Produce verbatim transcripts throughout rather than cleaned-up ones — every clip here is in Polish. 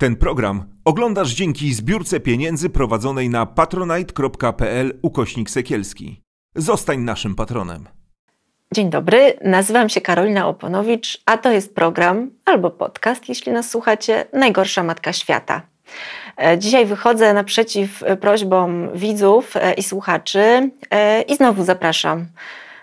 Ten program oglądasz dzięki zbiórce pieniędzy prowadzonej na patronite.pl ukośnik Sekielski. Zostań naszym patronem. Dzień dobry, nazywam się Karolina Oponowicz, a to jest program albo podcast, jeśli nas słuchacie, Najgorsza Matka Świata. Dzisiaj wychodzę naprzeciw prośbom widzów i słuchaczy i znowu zapraszam.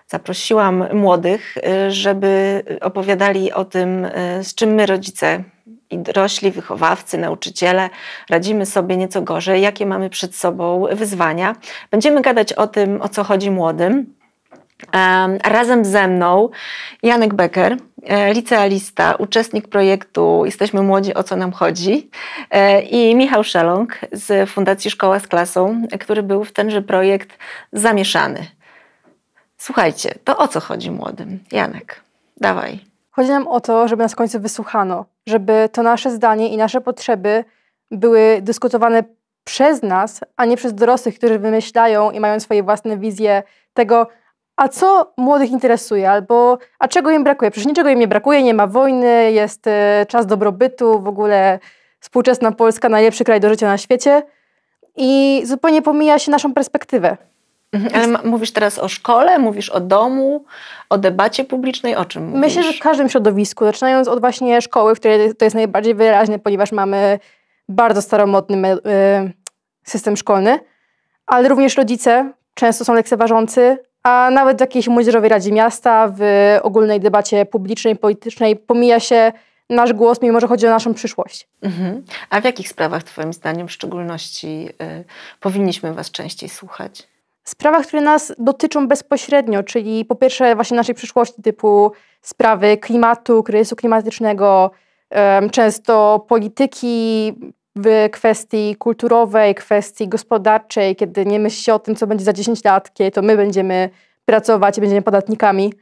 Zaprosiłam młodych, żeby opowiadali o tym, z czym my rodzice i dorośli, wychowawcy, nauczyciele radzimy sobie nieco gorzej, jakie mamy przed sobą wyzwania. Będziemy gadać o tym, o co chodzi młodym. Razem ze mną Janek Becker, licealista, uczestnik projektu Jesteśmy młodzi, o co nam chodzi, i Michał Szaląg z Fundacji Szkoła z Klasą, który był w tenże projekt zamieszany. Słuchajcie, to o co chodzi młodym? Janek, dawaj. Chodzi nam o to, żeby nas w końcu wysłuchano, żeby to nasze zdanie i nasze potrzeby były dyskutowane przez nas, a nie przez dorosłych, którzy wymyślają i mają swoje własne wizje tego, a co młodych interesuje, albo a czego im brakuje. Przecież niczego im nie brakuje, nie ma wojny, jest czas dobrobytu, w ogóle współczesna Polska, najlepszy kraj do życia na świecie, i zupełnie pomija się naszą perspektywę. Ale mówisz teraz o szkole, mówisz o domu, o debacie publicznej, o czym mówisz? Myślę, że w każdym środowisku, zaczynając od właśnie szkoły, w której to jest najbardziej wyraźne, ponieważ mamy bardzo staromodny system szkolny, ale również rodzice często są lekceważący, a nawet w jakiejś młodzieżowej Radzie Miasta, w ogólnej debacie publicznej, politycznej pomija się nasz głos, mimo że chodzi o naszą przyszłość. Mhm. A w jakich sprawach twoim zdaniem w szczególności yy, powinniśmy was częściej słuchać? Sprawach, które nas dotyczą bezpośrednio, czyli po pierwsze właśnie naszej przyszłości, typu sprawy klimatu, kryzysu klimatycznego, często polityki w kwestii kulturowej, kwestii gospodarczej, kiedy nie myśli się o tym, co będzie za dziesięć lat, kiedy to my będziemy pracować i będziemy podatnikami,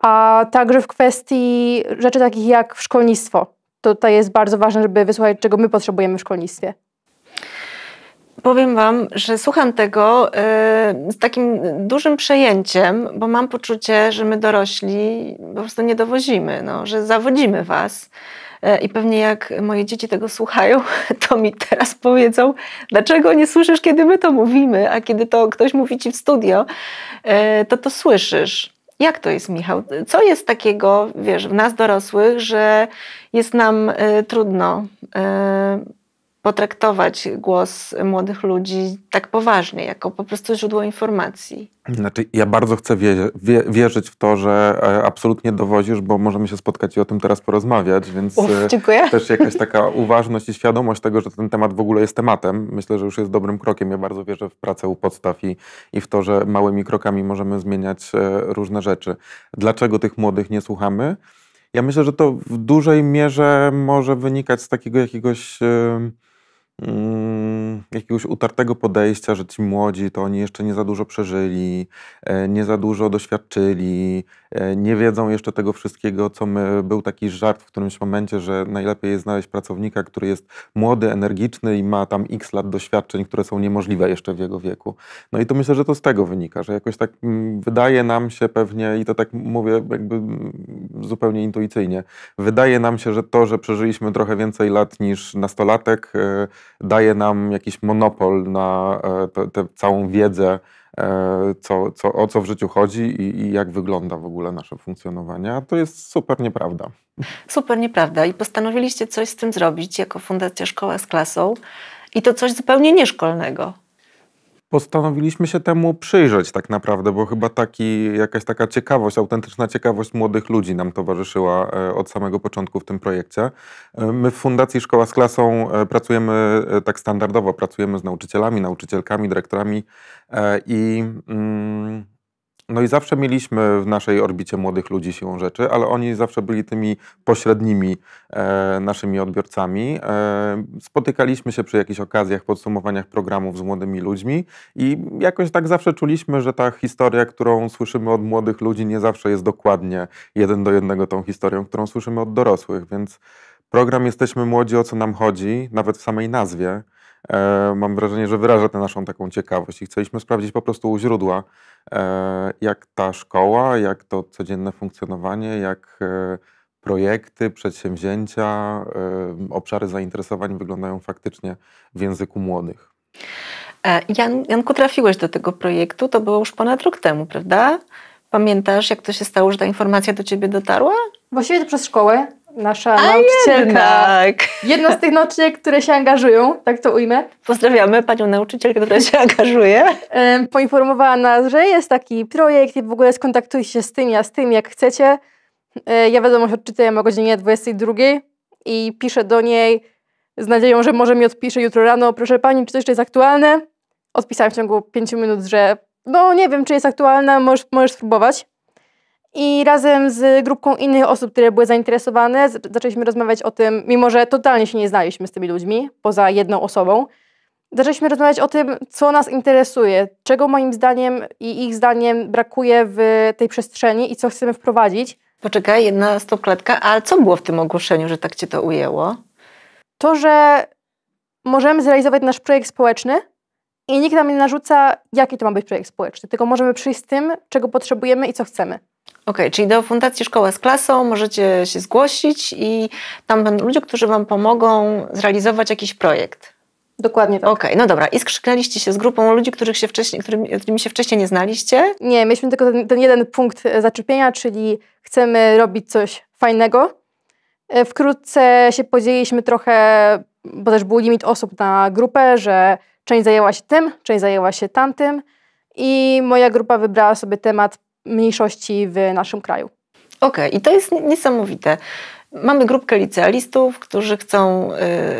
a także w kwestii rzeczy takich jak szkolnictwo. Tutaj jest bardzo ważne, żeby wysłuchać, czego my potrzebujemy w szkolnictwie. Powiem wam, że słucham tego yy, z takim dużym przejęciem, bo mam poczucie, że my dorośli po prostu nie dowozimy, no, że zawodzimy was. Yy, I pewnie jak moje dzieci tego słuchają, to mi teraz powiedzą, dlaczego nie słyszysz, kiedy my to mówimy, a kiedy to ktoś mówi ci w studio, yy, to to słyszysz. Jak to jest, Michał? Co jest takiego, wiesz, w nas dorosłych, że jest nam yy, trudno yy, potraktować głos młodych ludzi tak poważnie, jako po prostu źródło informacji? Znaczy, ja bardzo chcę wie, wie, wierzyć w to, że absolutnie dowozisz, bo możemy się spotkać i o tym teraz porozmawiać, więc Uf, dziękuję. Też jakaś taka uważność i świadomość tego, że ten temat w ogóle jest tematem, myślę, że już jest dobrym krokiem. Ja bardzo wierzę w pracę u podstaw i, i w to, że małymi krokami możemy zmieniać różne rzeczy. Dlaczego tych młodych nie słuchamy? Ja myślę, że to w dużej mierze może wynikać z takiego jakiegoś... jakiegoś utartego podejścia, że ci młodzi to oni jeszcze nie za dużo przeżyli, nie za dużo doświadczyli, nie wiedzą jeszcze tego wszystkiego, co my, był taki żart w którymś momencie, że najlepiej jest znaleźć pracownika, który jest młody, energiczny i ma tam x lat doświadczeń, które są niemożliwe jeszcze w jego wieku. No i to myślę, że to z tego wynika, że jakoś tak wydaje nam się pewnie, i to tak mówię jakby zupełnie intuicyjnie, wydaje nam się, że to, że przeżyliśmy trochę więcej lat niż nastolatek, daje nam jakiś monopol na tę całą wiedzę, co, co, o co w życiu chodzi i, i jak wygląda w ogóle nasze funkcjonowanie. A to jest super nieprawda. Super nieprawda. I postanowiliście coś z tym zrobić jako Fundacja Szkoła z Klasą, i to coś zupełnie nieszkolnego. Postanowiliśmy się temu przyjrzeć tak naprawdę, bo chyba taki, jakaś taka ciekawość, autentyczna ciekawość młodych ludzi nam towarzyszyła od samego początku w tym projekcie. My w Fundacji Szkoła z Klasą pracujemy tak standardowo, pracujemy z nauczycielami, nauczycielkami, dyrektorami i... Mm, No i zawsze mieliśmy w naszej orbicie młodych ludzi siłą rzeczy, ale oni zawsze byli tymi pośrednimi e, naszymi odbiorcami. E, spotykaliśmy się przy jakichś okazjach, podsumowaniach programów z młodymi ludźmi i jakoś tak zawsze czuliśmy, że ta historia, którą słyszymy od młodych ludzi, nie zawsze jest dokładnie jeden do jednego tą historią, którą słyszymy od dorosłych, więc program Jesteśmy młodzi, o co nam chodzi, nawet w samej nazwie, e, mam wrażenie, że wyraża tę naszą taką ciekawość i chcieliśmy sprawdzić po prostu u źródła, e, jak ta szkoła, jak to codzienne funkcjonowanie, jak e, projekty, przedsięwzięcia, obszary zainteresowań wyglądają faktycznie w języku młodych. Jan, Janku, trafiłeś do tego projektu, to było już ponad rok temu, prawda? Pamiętasz, jak to się stało, że ta informacja do ciebie dotarła? Właściwie to przez szkołę. Nasza A nauczycielka. Jednak. Jedna z tych nauczycielek, które się angażują, tak to ujmę. Pozdrawiamy panią nauczycielkę, która się angażuje. Poinformowała nas, że jest taki projekt i w ogóle skontaktujcie się z tym, ja z tym, jak chcecie. Ja wiadomość odczytałem o godzinie dwudziestej drugiej i piszę do niej z nadzieją, że może mi odpisze jutro rano. Proszę pani, czy to jeszcze jest aktualne? Odpisałam w ciągu pięciu minut, że no nie wiem, czy jest aktualna, możesz, możesz spróbować. I razem z grupką innych osób, które były zainteresowane, zaczęliśmy rozmawiać o tym, mimo że totalnie się nie znaliśmy z tymi ludźmi, poza jedną osobą, zaczęliśmy rozmawiać o tym, co nas interesuje, czego moim zdaniem i ich zdaniem brakuje w tej przestrzeni i co chcemy wprowadzić. Poczekaj, jedna stopklatka, a co było w tym ogłoszeniu, że tak cię to ujęło? To, że możemy zrealizować nasz projekt społeczny i nikt nam nie narzuca, jaki to ma być projekt społeczny, tylko możemy przyjść z tym, czego potrzebujemy i co chcemy. Okej, okay, czyli do Fundacji Szkoła z Klasą możecie się zgłosić i tam będą ludzie, którzy wam pomogą zrealizować jakiś projekt. Dokładnie tak. Okej, okay, no dobra. I skrzyknęliście się z grupą ludzi, których się wcześniej, którymi, którymi się wcześniej nie znaliście? Nie, mieliśmy tylko ten, ten jeden punkt zaczepienia, czyli chcemy robić coś fajnego. Wkrótce się podzieliliśmy trochę, bo też był limit osób na grupę, że część zajęła się tym, część zajęła się tamtym i moja grupa wybrała sobie temat mniejszości w naszym kraju. Okej, okay, i to jest niesamowite. Mamy grupkę licealistów, którzy chcą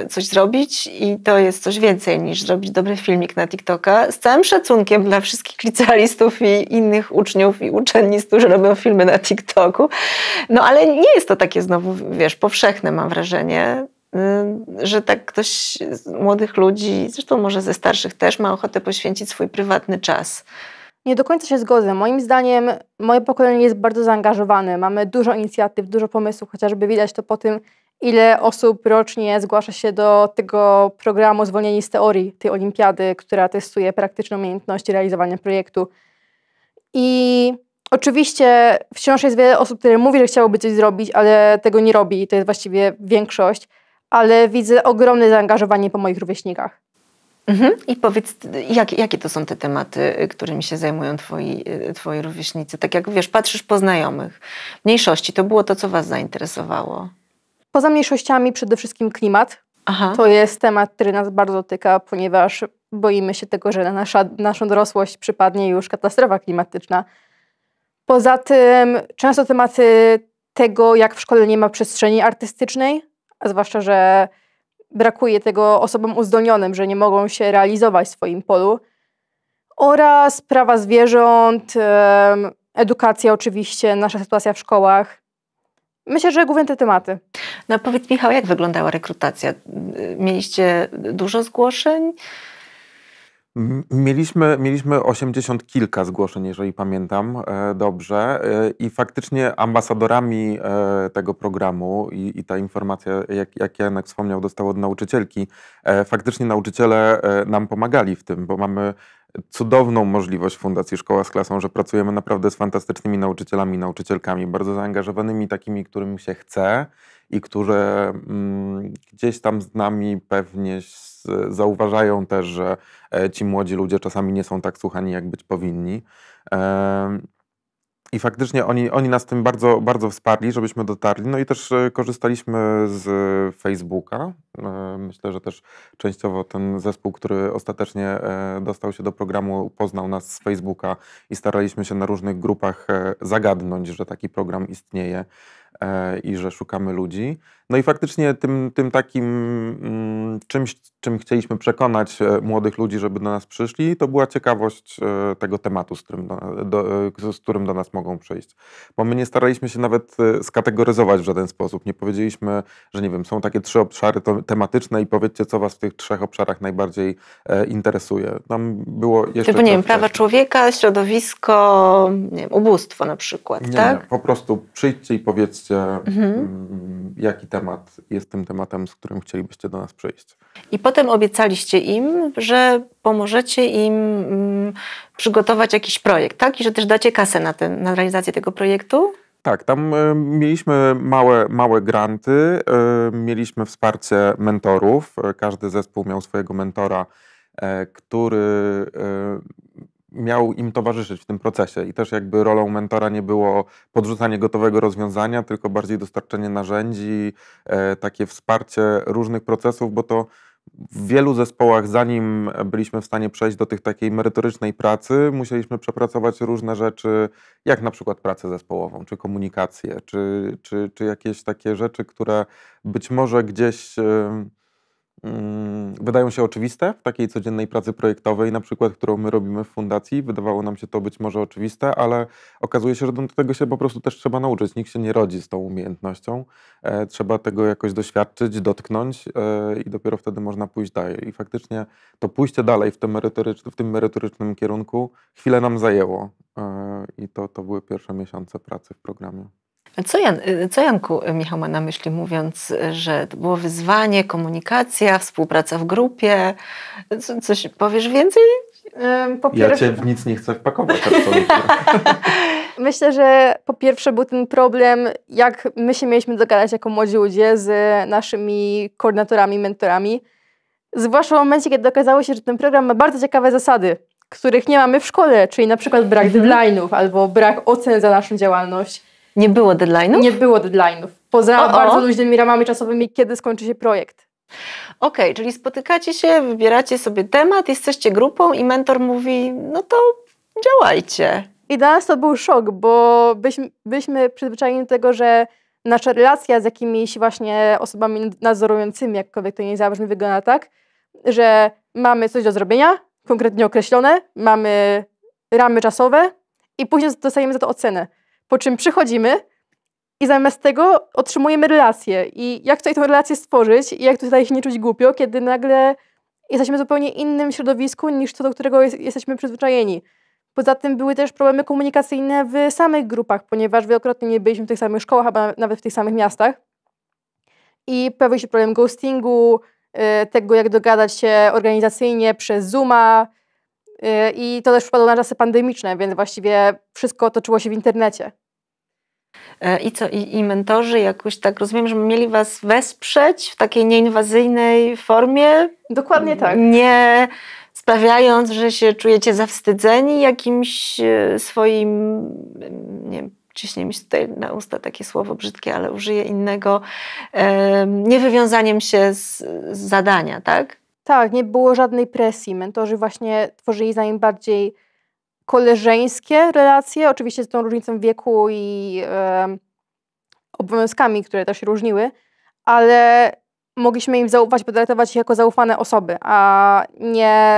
y, coś zrobić i to jest coś więcej niż zrobić dobry filmik na TikToka. Z całym szacunkiem dla wszystkich licealistów i innych uczniów i uczennic, którzy robią filmy na TikToku. No ale nie jest to takie znowu, wiesz, powszechne, mam wrażenie, y, że tak ktoś z młodych ludzi, zresztą może ze starszych też, ma ochotę poświęcić swój prywatny czas. Nie do końca się zgodzę. Moim zdaniem moje pokolenie jest bardzo zaangażowane. Mamy dużo inicjatyw, dużo pomysłów, chociażby widać to po tym, ile osób rocznie zgłasza się do tego programu Zwolnieni z Teorii, tej olimpiady, która testuje praktyczne umiejętności realizowania projektu. I oczywiście wciąż jest wiele osób, które mówi, że chciałoby coś zrobić, ale tego nie robi i to jest właściwie większość, ale widzę ogromne zaangażowanie po moich rówieśnikach. Mhm. I powiedz, jak, jakie to są te tematy, którymi się zajmują twoi, twoi rówieśnicy? Tak jak, wiesz, patrzysz po znajomych. Mniejszości, to było to, co was zainteresowało? Poza mniejszościami przede wszystkim klimat. Aha. To jest temat, który nas bardzo dotyka, ponieważ boimy się tego, że na nasza, naszą dorosłość przypadnie już katastrofa klimatyczna. Poza tym często tematy tego, jak w szkole nie ma przestrzeni artystycznej, a zwłaszcza, że brakuje tego osobom uzdolnionym, że nie mogą się realizować w swoim polu. Oraz prawa zwierząt, edukacja oczywiście, nasza sytuacja w szkołach. Myślę, że głównie te tematy. No powiedz, Michał, jak wyglądała rekrutacja? Mieliście dużo zgłoszeń? Mieliśmy, mieliśmy osiemdziesiąt kilka zgłoszeń, jeżeli pamiętam dobrze, i faktycznie ambasadorami tego programu i, i ta informacja, jak, jak Janek wspomniał, dostała od nauczycielki, faktycznie nauczyciele nam pomagali w tym, bo mamy cudowną możliwość Fundacji Szkoła z Klasą, że pracujemy naprawdę z fantastycznymi nauczycielami, nauczycielkami, bardzo zaangażowanymi, takimi, którym się chce i którzy mm, gdzieś tam z nami pewnie zauważają też, że ci młodzi ludzie czasami nie są tak słuchani, jak być powinni. I faktycznie oni, oni nas tym bardzo, bardzo wsparli, żebyśmy dotarli. No i też korzystaliśmy z Facebooka. Myślę, że też częściowo ten zespół, który ostatecznie dostał się do programu, poznał nas z Facebooka i staraliśmy się na różnych grupach zagadnąć, że taki program istnieje i że szukamy ludzi. No i faktycznie tym, tym takim czymś, czym chcieliśmy przekonać młodych ludzi, żeby do nas przyszli, to była ciekawość tego tematu, z którym do, do, z którym do nas mogą przyjść. Bo my nie staraliśmy się nawet skategoryzować w żaden sposób. Nie powiedzieliśmy, że nie wiem, są takie trzy obszary tematyczne i powiedzcie, co was w tych trzech obszarach najbardziej interesuje. Tam było jeszcze... Typu, nie wiem, prawa człowieka, środowisko, nie wiem, ubóstwo na przykład, nie, tak? Nie, po prostu przyjdźcie i powiedzcie, mhm. jaki temat jest tym tematem, z którym chcielibyście do nas przyjść. I potem obiecaliście im, że pomożecie im przygotować jakiś projekt, tak? I że też dacie kasę na, ten, na realizację tego projektu? Tak, tam y, mieliśmy małe, małe granty, y, mieliśmy wsparcie mentorów. Każdy zespół miał swojego mentora, y, który y, miał im towarzyszyć w tym procesie. I też jakby rolą mentora nie było podrzucanie gotowego rozwiązania, tylko bardziej dostarczenie narzędzi, y, takie wsparcie różnych procesów, bo to w wielu zespołach, zanim byliśmy w stanie przejść do tych takiej merytorycznej pracy, musieliśmy przepracować różne rzeczy, jak na przykład pracę zespołową, czy komunikację, czy, czy, czy jakieś takie rzeczy, które być może gdzieś yy, wydają się oczywiste w takiej codziennej pracy projektowej, na przykład, którą my robimy w fundacji. Wydawało nam się to być może oczywiste, ale okazuje się, że do tego się po prostu też trzeba nauczyć. Nikt się nie rodzi z tą umiejętnością. E, trzeba tego jakoś doświadczyć, dotknąć e, i dopiero wtedy można pójść dalej. I faktycznie to pójście dalej w tym, merytorycz, w tym merytorycznym kierunku chwilę nam zajęło. E, I to, to były pierwsze miesiące pracy w programie. Co, Jan, co Janku Michał ma na myśli, mówiąc, że to było wyzwanie, komunikacja, współpraca w grupie? Co, coś powiesz więcej? Po pierwsze... Ja cię w nic nie chcę wpakować. Myślę, że po pierwsze był ten problem, jak my się mieliśmy dogadać jako młodzi ludzie z naszymi koordynatorami, mentorami. Zwłaszcza w momencie, kiedy okazało się, że ten program ma bardzo ciekawe zasady, których nie mamy w szkole, czyli na przykład brak deadline'ów albo brak ocen za naszą działalność. Nie było deadline'ów? Nie było deadline'ów. Poza o -o. bardzo luźnymi ramami czasowymi, kiedy skończy się projekt. Okej, okay, czyli spotykacie się, wybieracie sobie temat, jesteście grupą i mentor mówi, no to działajcie. I dla nas to był szok, bo byśmy, byliśmy przyzwyczajeni do tego, że nasza relacja z jakimiś właśnie osobami nadzorującymi, jakkolwiek to nie zabrzmi, wygląda tak, że mamy coś do zrobienia, konkretnie określone, mamy ramy czasowe i później dostajemy za to ocenę. Po czym przychodzimy i zamiast tego otrzymujemy relację. I jak tutaj tę relację stworzyć i jak tutaj się nie czuć głupio, kiedy nagle jesteśmy w zupełnie innym środowisku niż to, do którego jest, jesteśmy przyzwyczajeni. Poza tym były też problemy komunikacyjne w samych grupach, ponieważ wielokrotnie nie byliśmy w tych samych szkołach, albo nawet w tych samych miastach. I pojawił się problem ghostingu, tego jak dogadać się organizacyjnie przez Zooma. I to też przypadło na czasy pandemiczne, więc właściwie wszystko toczyło się w internecie. I co? I, i mentorzy jakoś tak, rozumiem, że mieli was wesprzeć w takiej nieinwazyjnej formie? Dokładnie tak. Nie sprawiając, że się czujecie zawstydzeni jakimś swoim, nie wiem, ciśnie mi tutaj na usta takie słowo brzydkie, ale użyję innego, niewywiązaniem się z, z zadania, tak? Tak, nie było żadnej presji. Mentorzy właśnie tworzyli z nami bardziej koleżeńskie relacje, oczywiście z tą różnicą wieku i e, obowiązkami, które też się różniły, ale mogliśmy im zaufać, potraktować ich jako zaufane osoby, a nie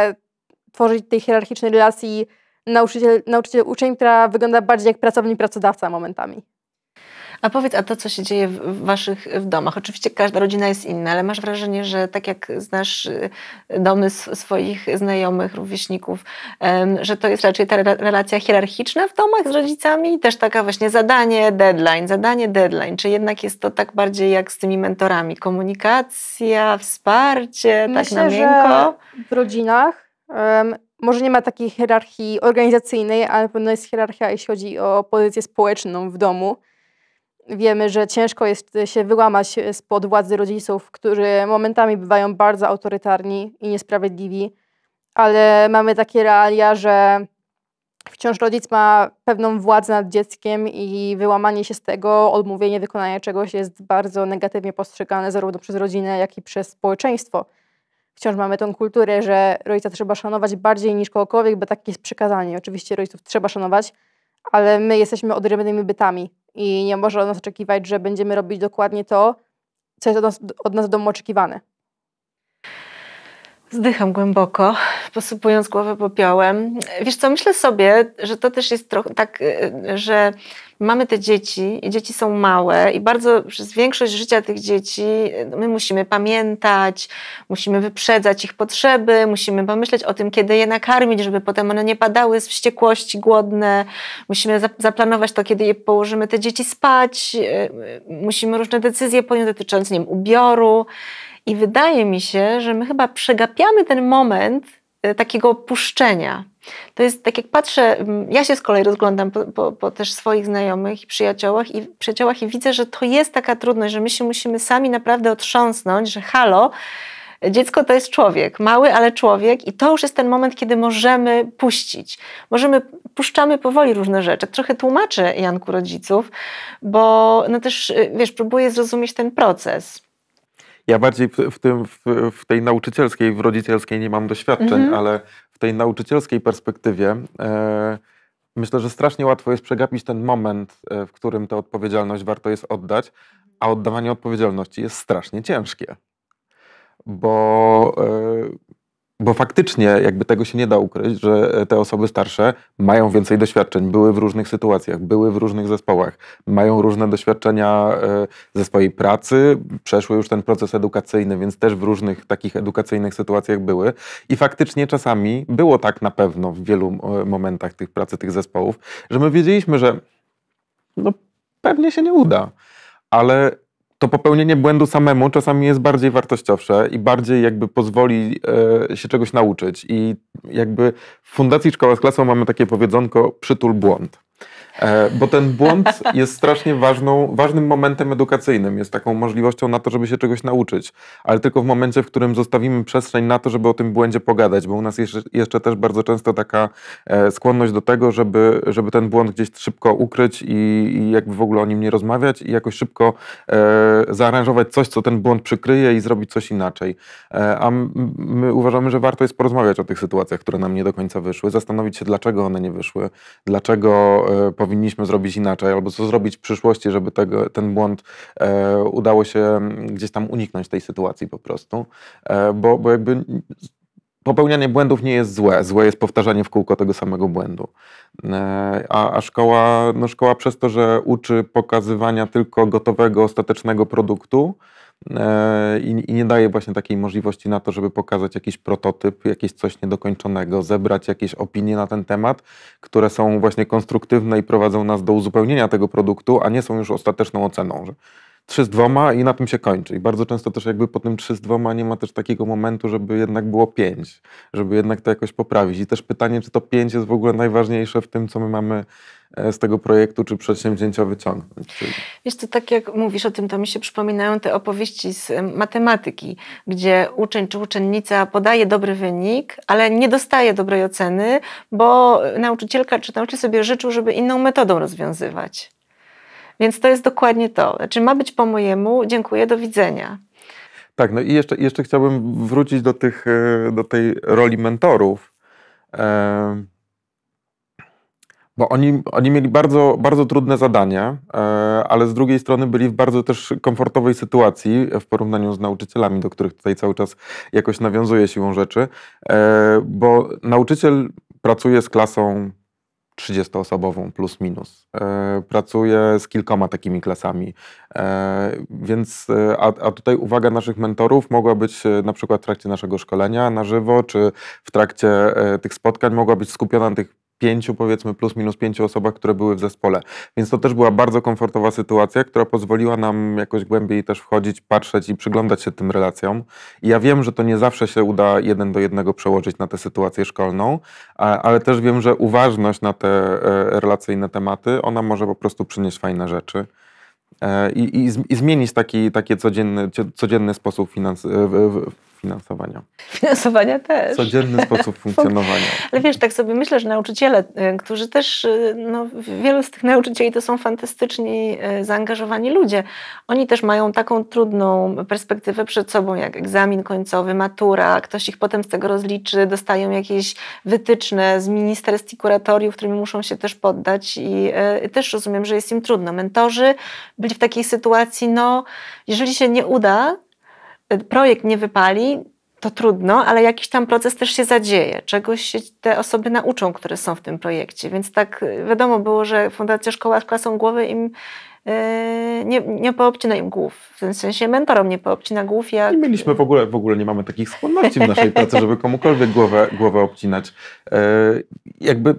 tworzyć tej hierarchicznej relacji nauczyciel-uczeń, nauczyciel, która wygląda bardziej jak pracownik-pracodawca momentami. A powiedz, a to co się dzieje w waszych w domach? Oczywiście każda rodzina jest inna, ale masz wrażenie, że tak jak znasz domy swoich znajomych, rówieśników, że to jest raczej ta relacja hierarchiczna w domach z rodzicami? Też taka właśnie zadanie, deadline, zadanie, deadline. Czy jednak jest to tak bardziej jak z tymi mentorami? Komunikacja, wsparcie, myślę, tak na miękko? Że w rodzinach um, może nie ma takiej hierarchii organizacyjnej, ale na pewno jest hierarchia, jeśli chodzi o pozycję społeczną w domu. Wiemy, że ciężko jest się wyłamać spod władzy rodziców, którzy momentami bywają bardzo autorytarni i niesprawiedliwi, ale mamy takie realia, że wciąż rodzic ma pewną władzę nad dzieckiem i wyłamanie się z tego, odmówienie wykonania czegoś jest bardzo negatywnie postrzegane zarówno przez rodzinę, jak i przez społeczeństwo. Wciąż mamy tą kulturę, że rodzica trzeba szanować bardziej niż kogokolwiek, bo takie jest przykazanie. Oczywiście rodziców trzeba szanować, ale my jesteśmy odrębnymi bytami. I nie można od nas oczekiwać, że będziemy robić dokładnie to, co jest od nas, od nas w domu oczekiwane. Zdycham głęboko, posypując głowę popiołem. Wiesz co, myślę sobie, że to też jest trochę tak, że mamy te dzieci i dzieci są małe i bardzo przez większość życia tych dzieci my musimy pamiętać, musimy wyprzedzać ich potrzeby, musimy pomyśleć o tym, kiedy je nakarmić, żeby potem one nie padały z wściekłości głodne. Musimy zaplanować to, kiedy je położymy te dzieci spać. Musimy różne decyzje podjąć dotyczące, nie wiem, ubioru. I wydaje mi się, że my chyba przegapiamy ten moment takiego opuszczenia. To jest tak, jak patrzę, ja się z kolei rozglądam po, po, po też swoich znajomych i przyjaciołach i przyjaciołach i widzę, że to jest taka trudność, że my się musimy sami naprawdę otrząsnąć, że halo, dziecko to jest człowiek, mały, ale człowiek, i to już jest ten moment, kiedy możemy puścić. Możemy, puszczamy powoli różne rzeczy. Trochę tłumaczę Janku rodziców, bo no też, wiesz, próbuję zrozumieć ten proces. Ja bardziej w, w, tym, w, w tej nauczycielskiej, w rodzicielskiej nie mam doświadczeń, mhm. ale w tej nauczycielskiej perspektywie e, myślę, że strasznie łatwo jest przegapić ten moment, w którym tę odpowiedzialność warto jest oddać, a oddawanie odpowiedzialności jest strasznie ciężkie. Bo, bo faktycznie jakby tego się nie da ukryć, że te osoby starsze mają więcej doświadczeń, były w różnych sytuacjach, były w różnych zespołach, mają różne doświadczenia ze swojej pracy, przeszły już ten proces edukacyjny, więc też w różnych takich edukacyjnych sytuacjach były i faktycznie czasami było tak na pewno w wielu momentach tych pracy, tych zespołów, że my wiedzieliśmy, że no pewnie się nie uda, ale to popełnienie błędu samemu czasami jest bardziej wartościowsze i bardziej jakby pozwoli e, się czegoś nauczyć. I jakby w Fundacji Szkoła z Klasą mamy takie powiedzonko: przytul błąd. E, bo ten błąd jest strasznie ważną, ważnym momentem edukacyjnym. Jest taką możliwością na to, żeby się czegoś nauczyć. Ale tylko w momencie, w którym zostawimy przestrzeń na to, żeby o tym błędzie pogadać. Bo u nas jeszcze, jeszcze też bardzo często taka e, skłonność do tego, żeby, żeby ten błąd gdzieś szybko ukryć i, i jakby w ogóle o nim nie rozmawiać i jakoś szybko e, zaaranżować coś, co ten błąd przykryje i zrobić coś inaczej. E, a my uważamy, że warto jest porozmawiać o tych sytuacjach, które nam nie do końca wyszły. Zastanowić się, dlaczego one nie wyszły. Dlaczego e, powinniśmy zrobić inaczej, albo co zrobić w przyszłości, żeby tego, ten błąd e, udało się gdzieś tam uniknąć tej sytuacji po prostu, e, bo, bo jakby popełnianie błędów nie jest złe, złe jest powtarzanie w kółko tego samego błędu. E, a, a szkoła, no szkoła przez to, że uczy pokazywania tylko gotowego, ostatecznego produktu, I, i nie daje właśnie takiej możliwości na to, żeby pokazać jakiś prototyp, jakieś coś niedokończonego, zebrać jakieś opinie na ten temat, które są właśnie konstruktywne i prowadzą nas do uzupełnienia tego produktu, a nie są już ostateczną oceną, że trzy z dwoma i na tym się kończy. I bardzo często też jakby po tym trzy z dwoma nie ma też takiego momentu, żeby jednak było pięć, żeby jednak to jakoś poprawić. I też pytanie, czy to pięć jest w ogóle najważniejsze w tym, co my mamy z tego projektu, czy przedsięwzięcia wyciągnąć. Czyli... Wiesz co, tak jak mówisz o tym, to mi się przypominają te opowieści z matematyki, gdzie uczeń czy uczennica podaje dobry wynik, ale nie dostaje dobrej oceny, bo nauczycielka czy nauczyciel sobie życzył, żeby inną metodą rozwiązywać. Więc to jest dokładnie to. Znaczy, ma być po mojemu, dziękuję, do widzenia. Tak, no i jeszcze, jeszcze chciałbym wrócić do, tych, do tej roli mentorów. Bo oni, oni mieli bardzo, bardzo trudne zadanie, ale z drugiej strony byli w bardzo też komfortowej sytuacji w porównaniu z nauczycielami, do których tutaj cały czas jakoś nawiązuje siłą rzeczy. Bo nauczyciel pracuje z klasą trzydziestoosobową plus minus. E, pracuję z kilkoma takimi klasami. E, więc, a, a tutaj uwaga naszych mentorów mogła być na przykład w trakcie naszego szkolenia na żywo, czy w trakcie e, tych spotkań mogła być skupiona na tych pięciu, powiedzmy, plus minus pięciu osobach, które były w zespole. Więc to też była bardzo komfortowa sytuacja, która pozwoliła nam jakoś głębiej też wchodzić, patrzeć i przyglądać się tym relacjom. I ja wiem, że to nie zawsze się uda jeden do jednego przełożyć na tę sytuację szkolną, ale też wiem, że uważność na te relacyjne tematy, ona może po prostu przynieść fajne rzeczy. I, i, i zmienić taki takie codzienny, codzienny sposób finans, finansowania. Finansowania też. Codzienny sposób funkcjonowania. Ale wiesz, tak sobie myślę, że nauczyciele, którzy też, no, wielu z tych nauczycieli to są fantastyczni, zaangażowani ludzie. Oni też mają taką trudną perspektywę przed sobą, jak egzamin końcowy, matura, ktoś ich potem z tego rozliczy, dostają jakieś wytyczne z ministerstw i kuratoriów, którymi muszą się też poddać i y, też rozumiem, że jest im trudno. Mentorzy byli w takiej sytuacji, no, jeżeli się nie uda, projekt nie wypali, to trudno, ale jakiś tam proces też się zadzieje. Czegoś się te osoby nauczą, które są w tym projekcie. Więc tak wiadomo było, że Fundacja Szkoła z Klasą głowy im yy, nie, nie poobcina im głów. W tym sensie mentorom nie poobcina głów. Jak... Nie mieliśmy w ogóle, w ogóle nie mamy takich skłonności w naszej pracy, żeby komukolwiek głowę, głowę obcinać. Yy, jakby...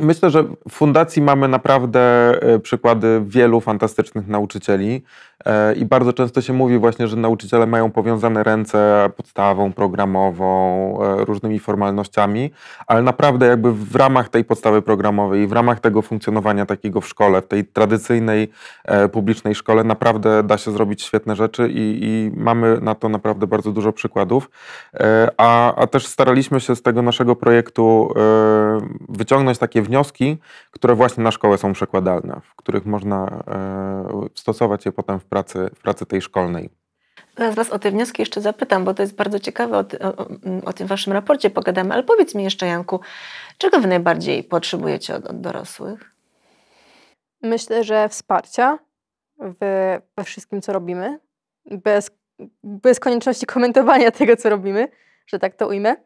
Myślę, że w fundacji mamy naprawdę przykłady wielu fantastycznych nauczycieli, I bardzo często się mówi właśnie, że nauczyciele mają powiązane ręce podstawą programową, różnymi formalnościami, ale naprawdę jakby w ramach tej podstawy programowej i w ramach tego funkcjonowania takiego w szkole, w tej tradycyjnej, publicznej szkole naprawdę da się zrobić świetne rzeczy i, i mamy na to naprawdę bardzo dużo przykładów. A, a też staraliśmy się z tego naszego projektu wyciągnąć takie wnioski, które właśnie na szkołę są przekładalne, w których można stosować je potem w pracy, w pracy tej szkolnej. Teraz Was o te wnioski jeszcze zapytam, bo to jest bardzo ciekawe, o, o, o tym Waszym raporcie pogadamy, ale powiedz mi jeszcze, Janku, czego Wy najbardziej potrzebujecie od, od dorosłych? Myślę, że wsparcia we, we wszystkim, co robimy, bez, bez konieczności komentowania tego, co robimy, że tak to ujmę.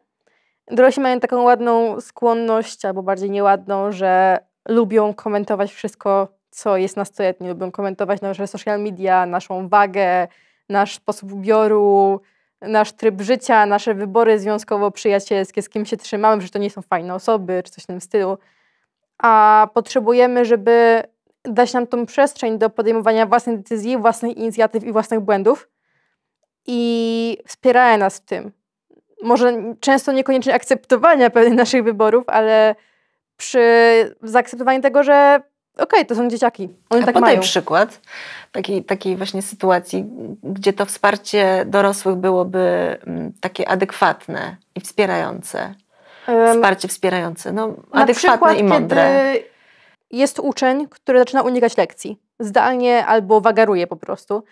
Dorośli mają taką ładną skłonność, albo bardziej nieładną, że lubią komentować wszystko, co jest na stojadni. Lubią komentować nasze social media, naszą wagę, nasz sposób ubioru, nasz tryb życia, nasze wybory związkowo-przyjacielskie, z kim się trzymamy, że to nie są fajne osoby, czy coś w tym stylu. A potrzebujemy, żeby dać nam tą przestrzeń do podejmowania własnych decyzji, własnych inicjatyw i własnych błędów. I wspierają nas w tym. Może często niekoniecznie akceptowania pewnych naszych wyborów, ale przy zaakceptowaniu tego, że okej, okay, to są dzieciaki, oni A tak mają. Przykład takiej, takiej właśnie sytuacji, gdzie to wsparcie dorosłych byłoby takie adekwatne i wspierające. Wsparcie wspierające, no adekwatne i mądre. Kiedy jest uczeń, który zaczyna unikać lekcji, zdalnie albo wagaruje po prostu.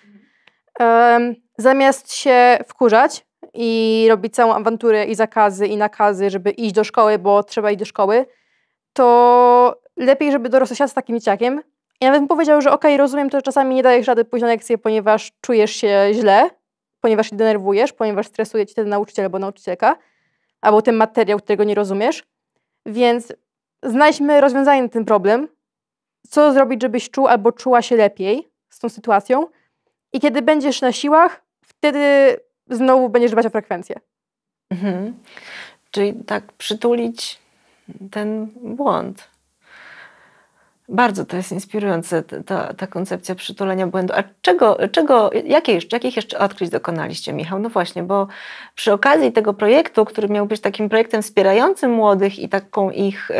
Um, zamiast się wkurzać i robić całą awanturę i zakazy i nakazy, żeby iść do szkoły, bo trzeba iść do szkoły, to lepiej, żeby dorosły siadł z takim dzieciakiem. I nawet mu powiedział, że okej, rozumiem to, że czasami nie dajesz rady pójść na lekcję, ponieważ czujesz się źle, ponieważ się denerwujesz, ponieważ stresuje ci ten nauczyciel albo nauczycielka, albo ten materiał, którego nie rozumiesz. Więc znajdźmy rozwiązanie na ten problem, co zrobić, żebyś czuł albo czuła się lepiej z tą sytuacją. I kiedy będziesz na siłach, wtedy znowu będziesz dbać o frekwencję. Mhm. Czyli tak przytulić ten błąd. Bardzo to jest inspirujące, ta, ta koncepcja przytulenia błędu. A czego, czego jakie jeszcze, jakich jeszcze odkryć dokonaliście, Michał? No właśnie, bo przy okazji tego projektu, który miał być takim projektem wspierającym młodych i taką ich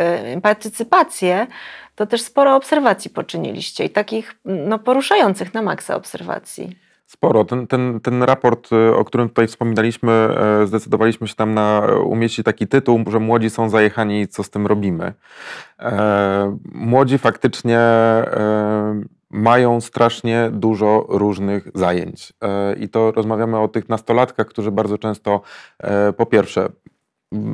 partycypację, to też sporo obserwacji poczyniliście i takich no, poruszających na maksa obserwacji. Sporo. Ten, ten, ten raport, o którym tutaj wspominaliśmy, zdecydowaliśmy się tam na umieścić taki tytuł, że młodzi są zajechani i co z tym robimy. E, młodzi faktycznie e, mają strasznie dużo różnych zajęć. E, I to rozmawiamy o tych nastolatkach, którzy bardzo często, e, po pierwsze,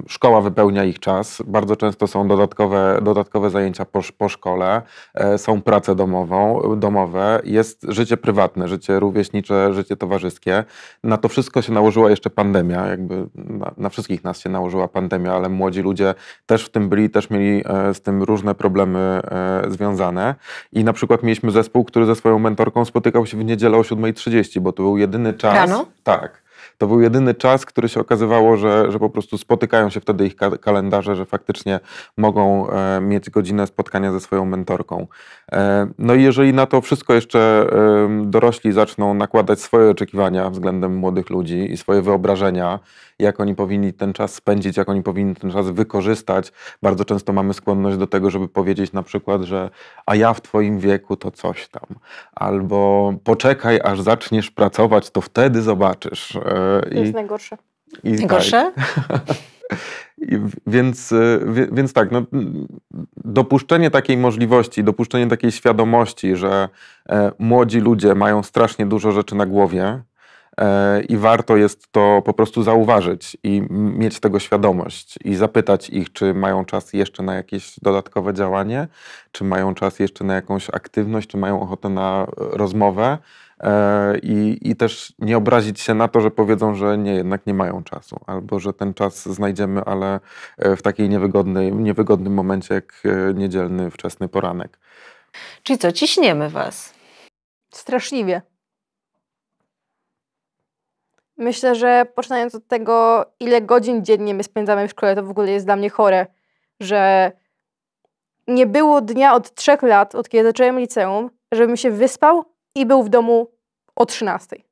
szkoła wypełnia ich czas, bardzo często są dodatkowe, dodatkowe zajęcia po, po szkole, e, są prace domową, domowe, jest życie prywatne, życie rówieśnicze, życie towarzyskie. Na to wszystko się nałożyła jeszcze pandemia, jakby na, na wszystkich nas się nałożyła pandemia, ale młodzi ludzie też w tym byli, też mieli e, z tym różne problemy e, związane. I na przykład mieliśmy zespół, który ze swoją mentorką spotykał się w niedzielę o siódmej trzydzieści, bo to był jedyny czas. Rano? Tak. To był jedyny czas, który się okazywało, że, że po prostu spotykają się wtedy ich ka- kalendarze, że faktycznie mogą e, mieć godzinę spotkania ze swoją mentorką. E, no i jeżeli na to wszystko jeszcze e, dorośli zaczną nakładać swoje oczekiwania względem młodych ludzi i swoje wyobrażenia, jak oni powinni ten czas spędzić, jak oni powinni ten czas wykorzystać. Bardzo często mamy skłonność do tego, żeby powiedzieć na przykład, że a ja w twoim wieku to coś tam. Albo poczekaj, aż zaczniesz pracować, to wtedy zobaczysz. To jest I, najgorsze. I najgorsze? Tak. I więc, więc tak, no, dopuszczenie takiej możliwości, dopuszczenie takiej świadomości, że e, młodzi ludzie mają strasznie dużo rzeczy na głowie, i warto jest to po prostu zauważyć i mieć tego świadomość i zapytać ich, czy mają czas jeszcze na jakieś dodatkowe działanie, czy mają czas jeszcze na jakąś aktywność, czy mają ochotę na rozmowę i, i też nie obrazić się na to, że powiedzą, że nie, jednak nie mają czasu albo, że ten czas znajdziemy, ale w takiej niewygodnej, niewygodnym momencie jak niedzielny, wczesny poranek. Czyli co, ciśniemy was? Straszliwie. Myślę, że poczynając od tego, ile godzin dziennie my spędzamy w szkole, to w ogóle jest dla mnie chore, że nie było dnia od trzech lat, od kiedy zacząłem liceum, żebym się wyspał i był w domu o trzynastej.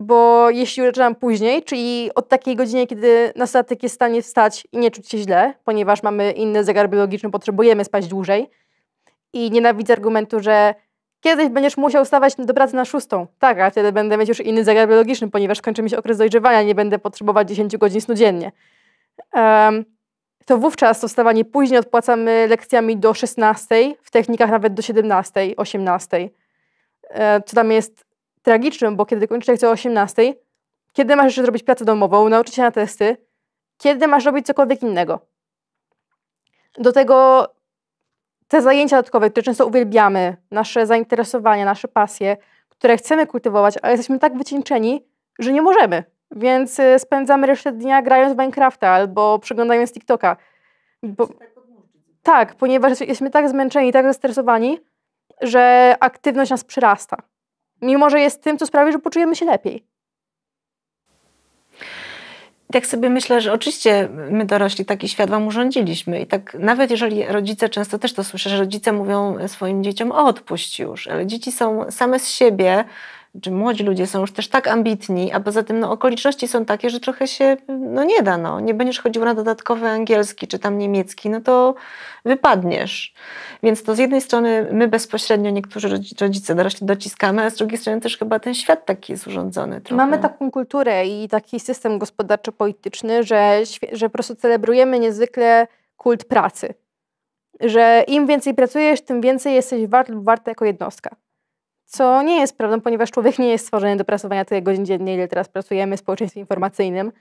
Bo jeśli zaczynam później, czyli od takiej godziny, kiedy nastolatek jest w stanie wstać i nie czuć się źle, ponieważ mamy inny zegar biologiczny, potrzebujemy spać dłużej i nienawidzę argumentu, że kiedyś będziesz musiał wstawać do pracy na szóstą. Tak, a wtedy będę mieć już inny zegar biologiczny, ponieważ kończy mi się okres dojrzewania, nie będę potrzebować dziesięciu godzin snu dziennie. Um, to wówczas to wstawanie później odpłacamy lekcjami do szesnastej, w technikach nawet do siedemnastej, osiemnastej. E, co tam jest tragicznym, bo kiedy kończysz lekcję o osiemnastej, kiedy masz jeszcze zrobić pracę domową, nauczyć się na testy, kiedy masz robić cokolwiek innego. Do tego te zajęcia dodatkowe, które często uwielbiamy, nasze zainteresowania, nasze pasje, które chcemy kultywować, ale jesteśmy tak wycieńczeni, że nie możemy. Więc spędzamy resztę dnia grając w Minecrafta albo przeglądając TikToka. Bo... Tak, ponieważ jesteśmy tak zmęczeni, tak zestresowani, że aktywność nas przyrasta. Mimo że jest tym, co sprawi, że poczujemy się lepiej. Tak sobie myślę, że oczywiście my dorośli taki świat wam urządziliśmy i tak nawet jeżeli rodzice, często też to słyszę, że rodzice mówią swoim dzieciom o odpuść już, ale dzieci są same z siebie, czy młodzi ludzie są już też tak ambitni, a poza tym no, okoliczności są takie, że trochę się no, nie da, no. Nie będziesz chodził na dodatkowy angielski czy tam niemiecki, no to wypadniesz. Więc to z jednej strony my bezpośrednio, niektórzy rodzice dorośli dociskamy, a z drugiej strony też chyba ten świat taki jest urządzony trochę. Mamy taką kulturę i taki system gospodarczo-polityczny, że, że po prostu celebrujemy niezwykle kult pracy. Że im więcej pracujesz, tym więcej jesteś wart lub warta jako jednostka. Co nie jest prawdą, ponieważ człowiek nie jest stworzony do pracowania tyle godzin dziennie, ile teraz pracujemy w społeczeństwie informacyjnym.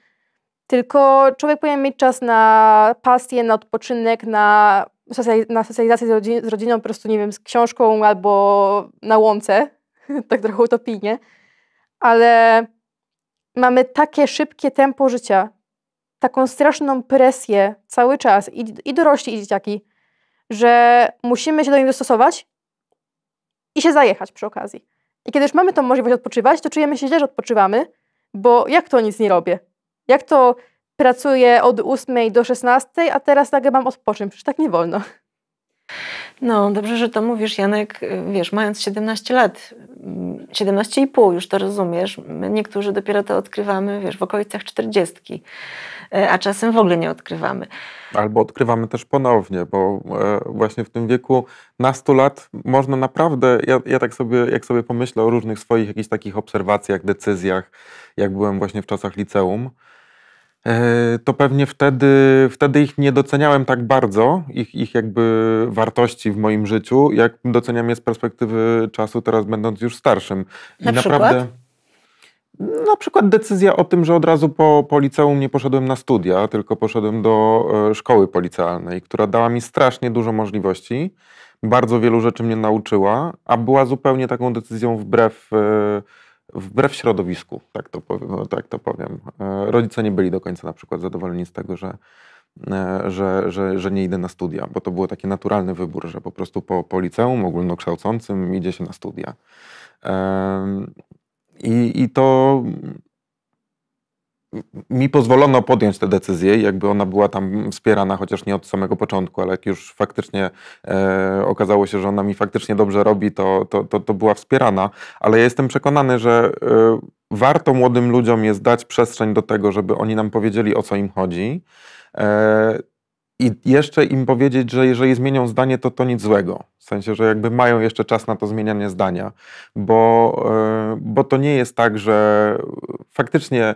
Tylko człowiek powinien mieć czas na pasję, na odpoczynek, na, socjaliz na socjalizację z, rodzin z rodziną, po prostu, nie wiem, z książką albo na łące, tak trochę utopijnie. Ale mamy takie szybkie tempo życia, taką straszną presję cały czas, i, i dorośli, i dzieciaki, że musimy się do nich dostosować i się zajechać przy okazji. I kiedy już mamy tą możliwość odpoczywać, to czujemy się źle, że odpoczywamy, bo jak to nic nie robię? Jak to pracuję od ósmej do szesnastej, a teraz nagle mam odpoczynę? Przecież tak nie wolno. No, dobrze, że to mówisz, Janek. Wiesz, mając siedemnaście lat, siedemnaście i pół, już to rozumiesz. My niektórzy dopiero to odkrywamy, wiesz, w okolicach czterdziestki, a czasem w ogóle nie odkrywamy. Albo odkrywamy też ponownie, bo właśnie w tym wieku nastu lat można naprawdę, ja, ja tak sobie, jak sobie pomyślę o różnych swoich jakichś takich obserwacjach, decyzjach, jak byłem właśnie w czasach liceum, to pewnie wtedy, wtedy ich nie doceniałem tak bardzo, ich, ich jakby wartości w moim życiu, jak doceniam je z perspektywy czasu, teraz będąc już starszym. I na przykład? Naprawdę, na przykład decyzja o tym, że od razu po, po liceum nie poszedłem na studia, tylko poszedłem do szkoły policealnej, która dała mi strasznie dużo możliwości, bardzo wielu rzeczy mnie nauczyła, a była zupełnie taką decyzją wbrew... Wbrew środowisku, tak to powiem. Tak to powiem. Rodzice nie byli do końca na przykład zadowoleni z tego, że, że, że, że nie idę na studia, bo to był taki naturalny wybór, że po prostu po, po liceum ogólnokształcącym idzie się na studia. I, i to mi pozwolono podjąć tę decyzję, jakby ona była tam wspierana, chociaż nie od samego początku, ale jak już faktycznie e, okazało się, że ona mi faktycznie dobrze robi, to, to, to, to była wspierana. Ale ja jestem przekonany, że e, warto młodym ludziom jest dać przestrzeń do tego, żeby oni nam powiedzieli, o co im chodzi. E, I jeszcze im powiedzieć, że jeżeli zmienią zdanie, to to nic złego. W sensie, że jakby mają jeszcze czas na to zmienianie zdania. Bo, e, bo to nie jest tak, że faktycznie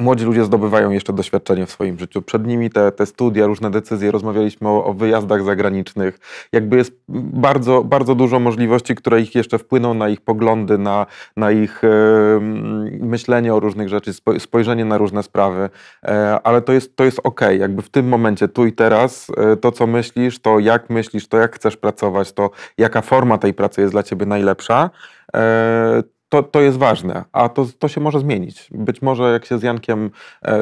młodzi ludzie zdobywają jeszcze doświadczenie w swoim życiu. Przed nimi te, te studia, różne decyzje, rozmawialiśmy o, o wyjazdach zagranicznych. Jakby jest bardzo, bardzo dużo możliwości, które ich jeszcze wpłyną na ich poglądy, na, na ich e, myślenie o różnych rzeczy, spojrzenie na różne sprawy. E, ale to jest, to jest okej. Jakby w tym momencie, tu i teraz, e, to co myślisz, to jak myślisz, to jak chcesz pracować, to jaka forma tej pracy jest dla ciebie najlepsza, e, To, to jest ważne, a to, to się może zmienić. Być może jak się z Jankiem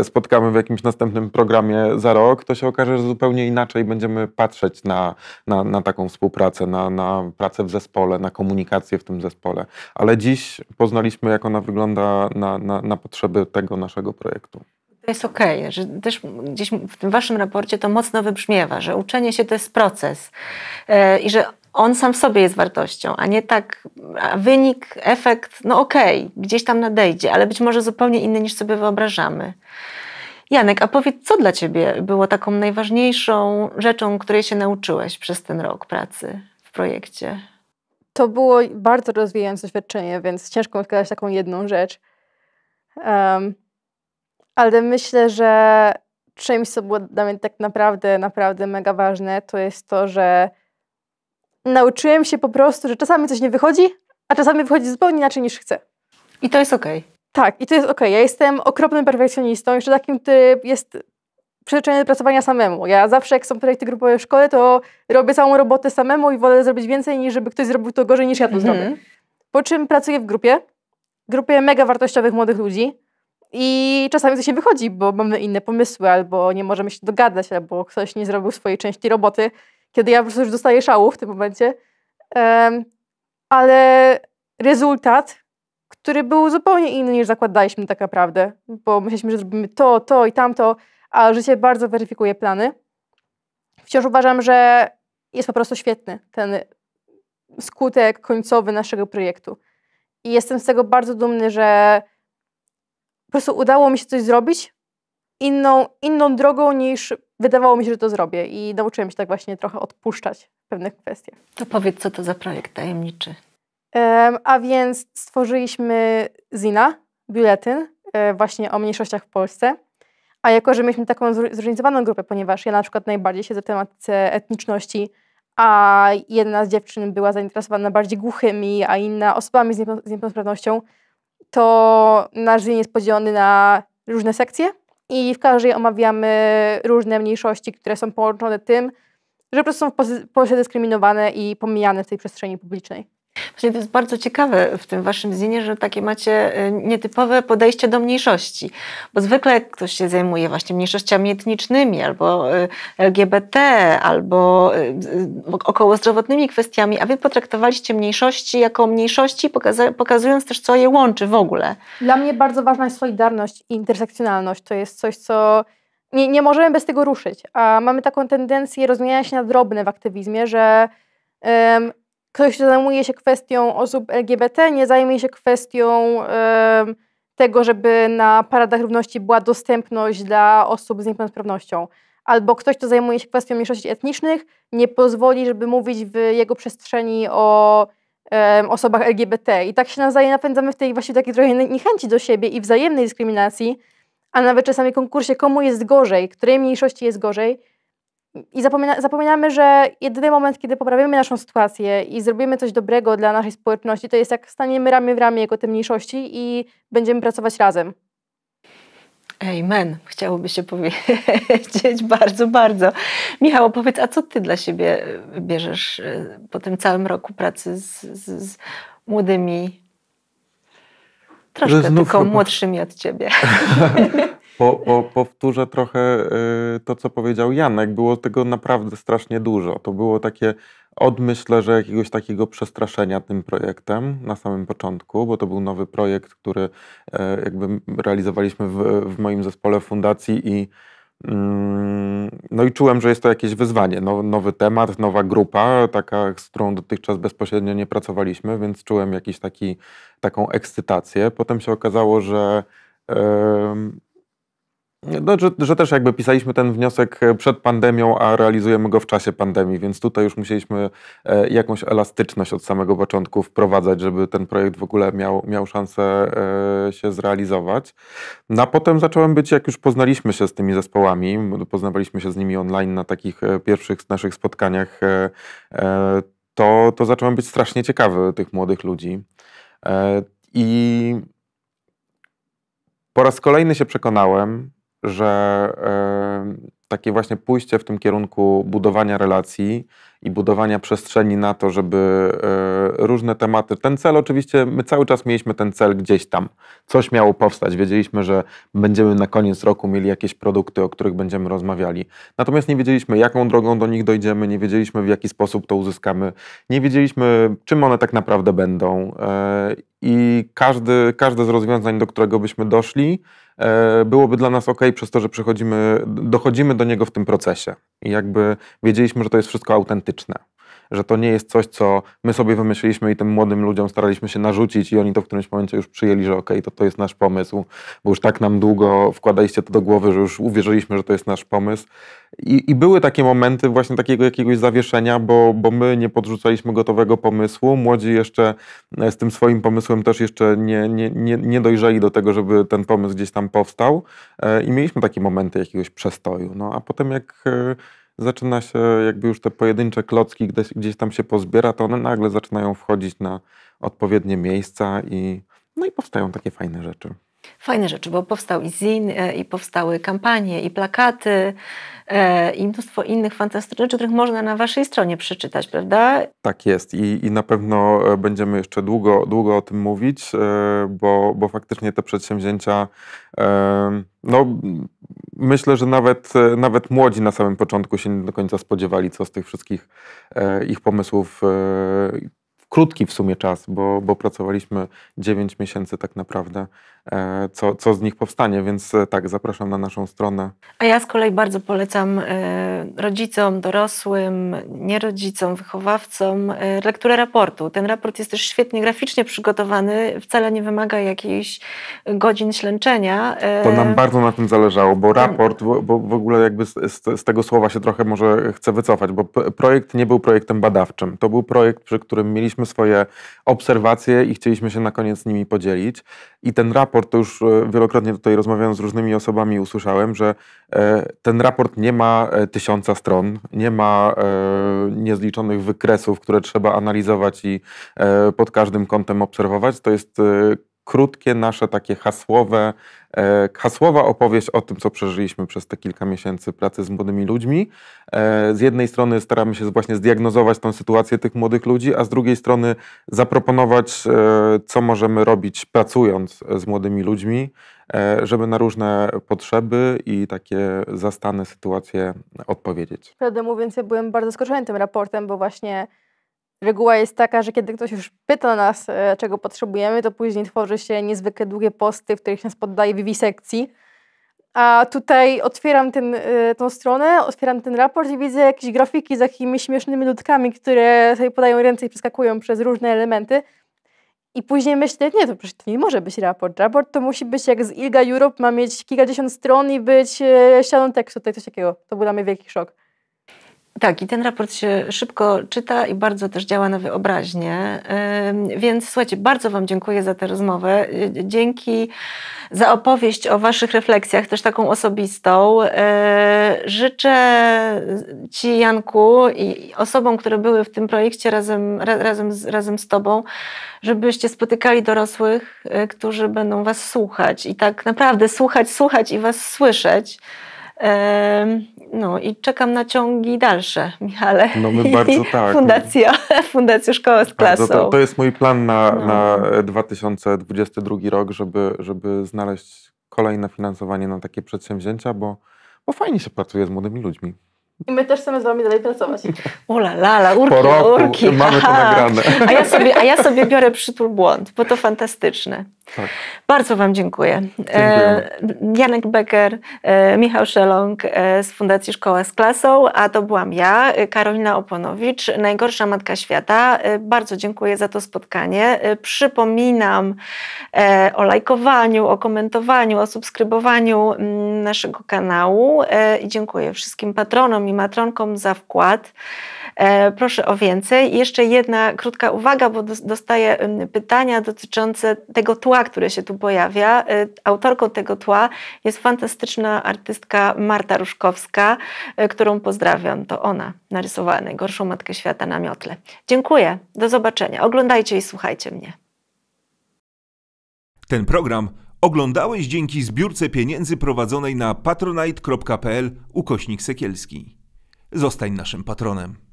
spotkamy w jakimś następnym programie za rok, to się okaże, że zupełnie inaczej będziemy patrzeć na, na, na taką współpracę, na, na pracę w zespole, na komunikację w tym zespole. Ale dziś poznaliśmy, jak ona wygląda na, na, na potrzeby tego naszego projektu. To jest okej, okay, że też gdzieś w tym waszym raporcie to mocno wybrzmiewa, że uczenie się to jest proces i że on sam w sobie jest wartością, a nie tak a wynik, efekt, no okej, okay, gdzieś tam nadejdzie, ale być może zupełnie inny niż sobie wyobrażamy. Janek, a powiedz, co dla ciebie było taką najważniejszą rzeczą, której się nauczyłeś przez ten rok pracy w projekcie? To było bardzo rozwijające doświadczenie, więc ciężko wskazać taką jedną rzecz. Um, ale myślę, że czymś, co było dla mnie tak naprawdę, naprawdę mega ważne, to jest to, że nauczyłem się po prostu, że czasami coś nie wychodzi, a czasami wychodzi zupełnie inaczej niż chcę. I to jest okej. Okay. Tak, i to jest okej. Okay. Ja jestem okropnym perfekcjonistą, jeszcze takim, który jest przyzwyczajony do pracowania samemu. Ja zawsze, jak są projekty grupowe w szkole, to robię całą robotę samemu i wolę zrobić więcej, niż żeby ktoś zrobił to gorzej, niż ja to mm-hmm. zrobię. Po czym pracuję w grupie, grupie mega wartościowych młodych ludzi i czasami coś nie wychodzi, bo mamy inne pomysły, albo nie możemy się dogadać, albo ktoś nie zrobił swojej części roboty, kiedy ja po prostu już dostaję szału w tym momencie. Um, ale rezultat, który był zupełnie inny niż zakładaliśmy tak naprawdę, bo myśleliśmy, że zrobimy to, to i tamto, a życie bardzo weryfikuje plany. Wciąż uważam, że jest po prostu świetny ten skutek końcowy naszego projektu. I jestem z tego bardzo dumny, że po prostu udało mi się coś zrobić inną, inną drogą niż wydawało mi się, że to zrobię. I nauczyłem się tak właśnie trochę odpuszczać w pewnych kwestiach. To powiedz, co to za projekt tajemniczy? A więc stworzyliśmy zina, biuletyn właśnie o mniejszościach w Polsce, a jako, że mieliśmy taką zróżnicowaną grupę, ponieważ ja na przykład najbardziej siedzę w tematyce etniczności, a jedna z dziewczyn była zainteresowana bardziej głuchymi, a inna osobami z niepełnosprawnością, to nasz zin jest podzielony na różne sekcje i w każdej omawiamy różne mniejszości, które są połączone tym, że po prostu są w Polsce dyskryminowane i pomijane w tej przestrzeni publicznej. Właśnie to jest bardzo ciekawe w tym waszym zinie, że takie macie nietypowe podejście do mniejszości, bo zwykle jak ktoś się zajmuje właśnie mniejszościami etnicznymi albo L G B T, albo okołozdrowotnymi kwestiami, a wy potraktowaliście mniejszości jako mniejszości, pokazując też, co je łączy w ogóle. Dla mnie bardzo ważna jest solidarność i intersekcjonalność. To jest coś, co nie, nie możemy bez tego ruszyć, a mamy taką tendencję rozmieniania się na drobne w aktywizmie, że um, ktoś, kto zajmuje się kwestią osób L G B T, nie zajmie się kwestią y, tego, żeby na paradach równości była dostępność dla osób z niepełnosprawnością. Albo ktoś, kto zajmuje się kwestią mniejszości etnicznych, nie pozwoli, żeby mówić w jego przestrzeni o y, osobach L G B T. I tak się nawzajem napędzamy w tej właśnie takiej trochę niechęci do siebie i wzajemnej dyskryminacji, a nawet czasami konkursie, komu jest gorzej, której mniejszości jest gorzej. I zapomina, zapominamy, że jedyny moment, kiedy poprawimy naszą sytuację i zrobimy coś dobrego dla naszej społeczności, to jest jak staniemy ramię w ramię jako te mniejszości i będziemy pracować razem. Amen, chciałoby się powiedzieć bardzo, bardzo. Michał, powiedz, a co ty dla siebie bierzesz po tym całym roku pracy z, z, z młodymi, troszkę tylko młodszymi od ciebie? Po, po, powtórzę trochę to, co powiedział Janek. Było tego naprawdę strasznie dużo. To było takie od, myślę, że jakiegoś takiego przestraszenia tym projektem na samym początku, bo to był nowy projekt, który jakby realizowaliśmy w, w moim zespole fundacji i no i czułem, że jest to jakieś wyzwanie, no, nowy temat, nowa grupa, taka, z którą dotychczas bezpośrednio nie pracowaliśmy, więc czułem jakiś taki, taką ekscytację. Potem się okazało, że yy, No, że, że też jakby pisaliśmy ten wniosek przed pandemią, a realizujemy go w czasie pandemii, więc tutaj już musieliśmy jakąś elastyczność od samego początku wprowadzać, żeby ten projekt w ogóle miał, miał szansę się zrealizować. No, a potem zacząłem być, jak już poznaliśmy się z tymi zespołami, poznawaliśmy się z nimi online na takich pierwszych naszych spotkaniach, to, to zacząłem być strasznie ciekawy tych młodych ludzi. I po raz kolejny się przekonałem, że y, takie właśnie pójście w tym kierunku budowania relacji i budowania przestrzeni na to, żeby y, różne tematy, ten cel oczywiście, my cały czas mieliśmy ten cel gdzieś tam, coś miało powstać, wiedzieliśmy, że będziemy na koniec roku mieli jakieś produkty, o których będziemy rozmawiali, natomiast nie wiedzieliśmy, jaką drogą do nich dojdziemy, nie wiedzieliśmy, w jaki sposób to uzyskamy, nie wiedzieliśmy, czym one tak naprawdę będą y, i każdy, każde z rozwiązań, do którego byśmy doszli, byłoby dla nas ok, przez to, że przychodzimy, dochodzimy do niego w tym procesie. I jakby wiedzieliśmy, że to jest wszystko autentyczne. że to nie jest coś, co my sobie wymyśliliśmy i tym młodym ludziom staraliśmy się narzucić i oni to w którymś momencie już przyjęli, że okej, to to jest nasz pomysł, bo już tak nam długo wkładaliście to do głowy, że już uwierzyliśmy, że to jest nasz pomysł. I, i były takie momenty właśnie takiego jakiegoś zawieszenia, bo, bo my nie podrzucaliśmy gotowego pomysłu, młodzi jeszcze z tym swoim pomysłem też jeszcze nie, nie, nie, nie dojrzeli do tego, żeby ten pomysł gdzieś tam powstał i mieliśmy takie momenty jakiegoś przestoju. No a potem jak zaczyna się jakby już te pojedyncze klocki gdzieś, gdzieś tam się pozbiera, to one nagle zaczynają wchodzić na odpowiednie miejsca i, no i powstają takie fajne rzeczy. Fajne rzeczy, bo powstał i zin, i powstały kampanie, i plakaty, i mnóstwo innych fantastycznych rzeczy, których można na waszej stronie przeczytać, prawda? Tak jest i, i na pewno będziemy jeszcze długo, długo o tym mówić, bo, bo faktycznie te przedsięwzięcia, no myślę, że nawet, nawet młodzi na samym początku się nie do końca spodziewali, co z tych wszystkich ich pomysłów. Krótki w sumie czas, bo, bo pracowaliśmy dziewięć miesięcy tak naprawdę, co, co z nich powstanie, więc tak, zapraszam na naszą stronę. A ja z kolei bardzo polecam rodzicom, dorosłym, nierodzicom, wychowawcom lekturę raportu. Ten raport jest też świetnie graficznie przygotowany, wcale nie wymaga jakichś godzin ślęczenia. To nam bardzo na tym zależało, bo raport, bo, bo w ogóle jakby z, z tego słowa się trochę może chcę wycofać, bo projekt nie był projektem badawczym. To był projekt, przy którym mieliśmy swoje obserwacje i chcieliśmy się na koniec nimi podzielić. I ten raport, to już wielokrotnie tutaj rozmawiałem z różnymi osobami, usłyszałem, że ten raport nie ma tysiąca stron, nie ma niezliczonych wykresów, które trzeba analizować i pod każdym kątem obserwować. To jest krótkie nasze takie hasłowe, hasłowa opowieść o tym, co przeżyliśmy przez te kilka miesięcy pracy z młodymi ludźmi. Z jednej strony staramy się właśnie zdiagnozować tą sytuację tych młodych ludzi, a z drugiej strony zaproponować, co możemy robić pracując z młodymi ludźmi, żeby na różne potrzeby i takie zastane sytuacje odpowiedzieć. Prawdę mówiąc, ja byłem bardzo zaskoczony tym raportem, bo właśnie reguła jest taka, że kiedy ktoś już pyta nas, czego potrzebujemy, to później tworzy się niezwykle długie posty, w których nas poddaje wiwisekcji. A tutaj otwieram ten, tą stronę, otwieram ten raport i widzę jakieś grafiki z jakimiś śmiesznymi ludkami, które sobie podają ręce i przeskakują przez różne elementy. I później myślę, nie, to przecież to nie może być raport. Raport to musi być jak z Ilga Europe, ma mieć kilkadziesiąt stron i być ścianą tekstu. Tutaj coś takiego. To był dla mnie wielki szok. Tak, i ten raport się szybko czyta i bardzo też działa na wyobraźnię, więc słuchajcie, bardzo wam dziękuję za tę rozmowę, dzięki za opowieść o waszych refleksjach, też taką osobistą. Życzę ci, Janku, i osobom, które były w tym projekcie razem, razem, razem z tobą, żebyście spotykali dorosłych, którzy będą was słuchać i tak naprawdę słuchać, słuchać i was słyszeć. No i czekam na ciągi dalsze, Michale. No my bardzo tak. Fundacja, Fundacja Szkoła z Klasą. To, to jest mój plan na, no. na dwa tysiące dwudziesty drugi rok, żeby, żeby znaleźć kolejne finansowanie na takie przedsięwzięcia, bo, bo fajnie się pracuje z młodymi ludźmi. I my też chcemy z wami dalej pracować. Ula, lala, urki, po roku urki. Mamy to nagrane. A ja sobie, a ja sobie biorę przytul błąd, bo to fantastyczne. Tak. Bardzo wam dziękuję. E, Janek Becker, e, Michał Szaląg e, z Fundacji Szkoła z Klasą, a to byłam ja, Karolina Oponowicz, Najgorsza Matka Świata. E, bardzo dziękuję za to spotkanie. E, przypominam e, o lajkowaniu, o komentowaniu, o subskrybowaniu m, naszego kanału e, i dziękuję wszystkim patronom i matronkom za wkład. E, proszę o więcej. I jeszcze jedna krótka uwaga, bo do, dostaję m, pytania dotyczące tego tła, które się tu pojawia. Autorką tego tła jest fantastyczna artystka Marta Różkowska, którą pozdrawiam. To ona narysowała Najgorszą Matkę Świata na miotle. Dziękuję, do zobaczenia. Oglądajcie i słuchajcie mnie. Ten program oglądałeś dzięki zbiórce pieniędzy prowadzonej na patronite kropka pl ukośnik Sekielski. Zostań naszym patronem.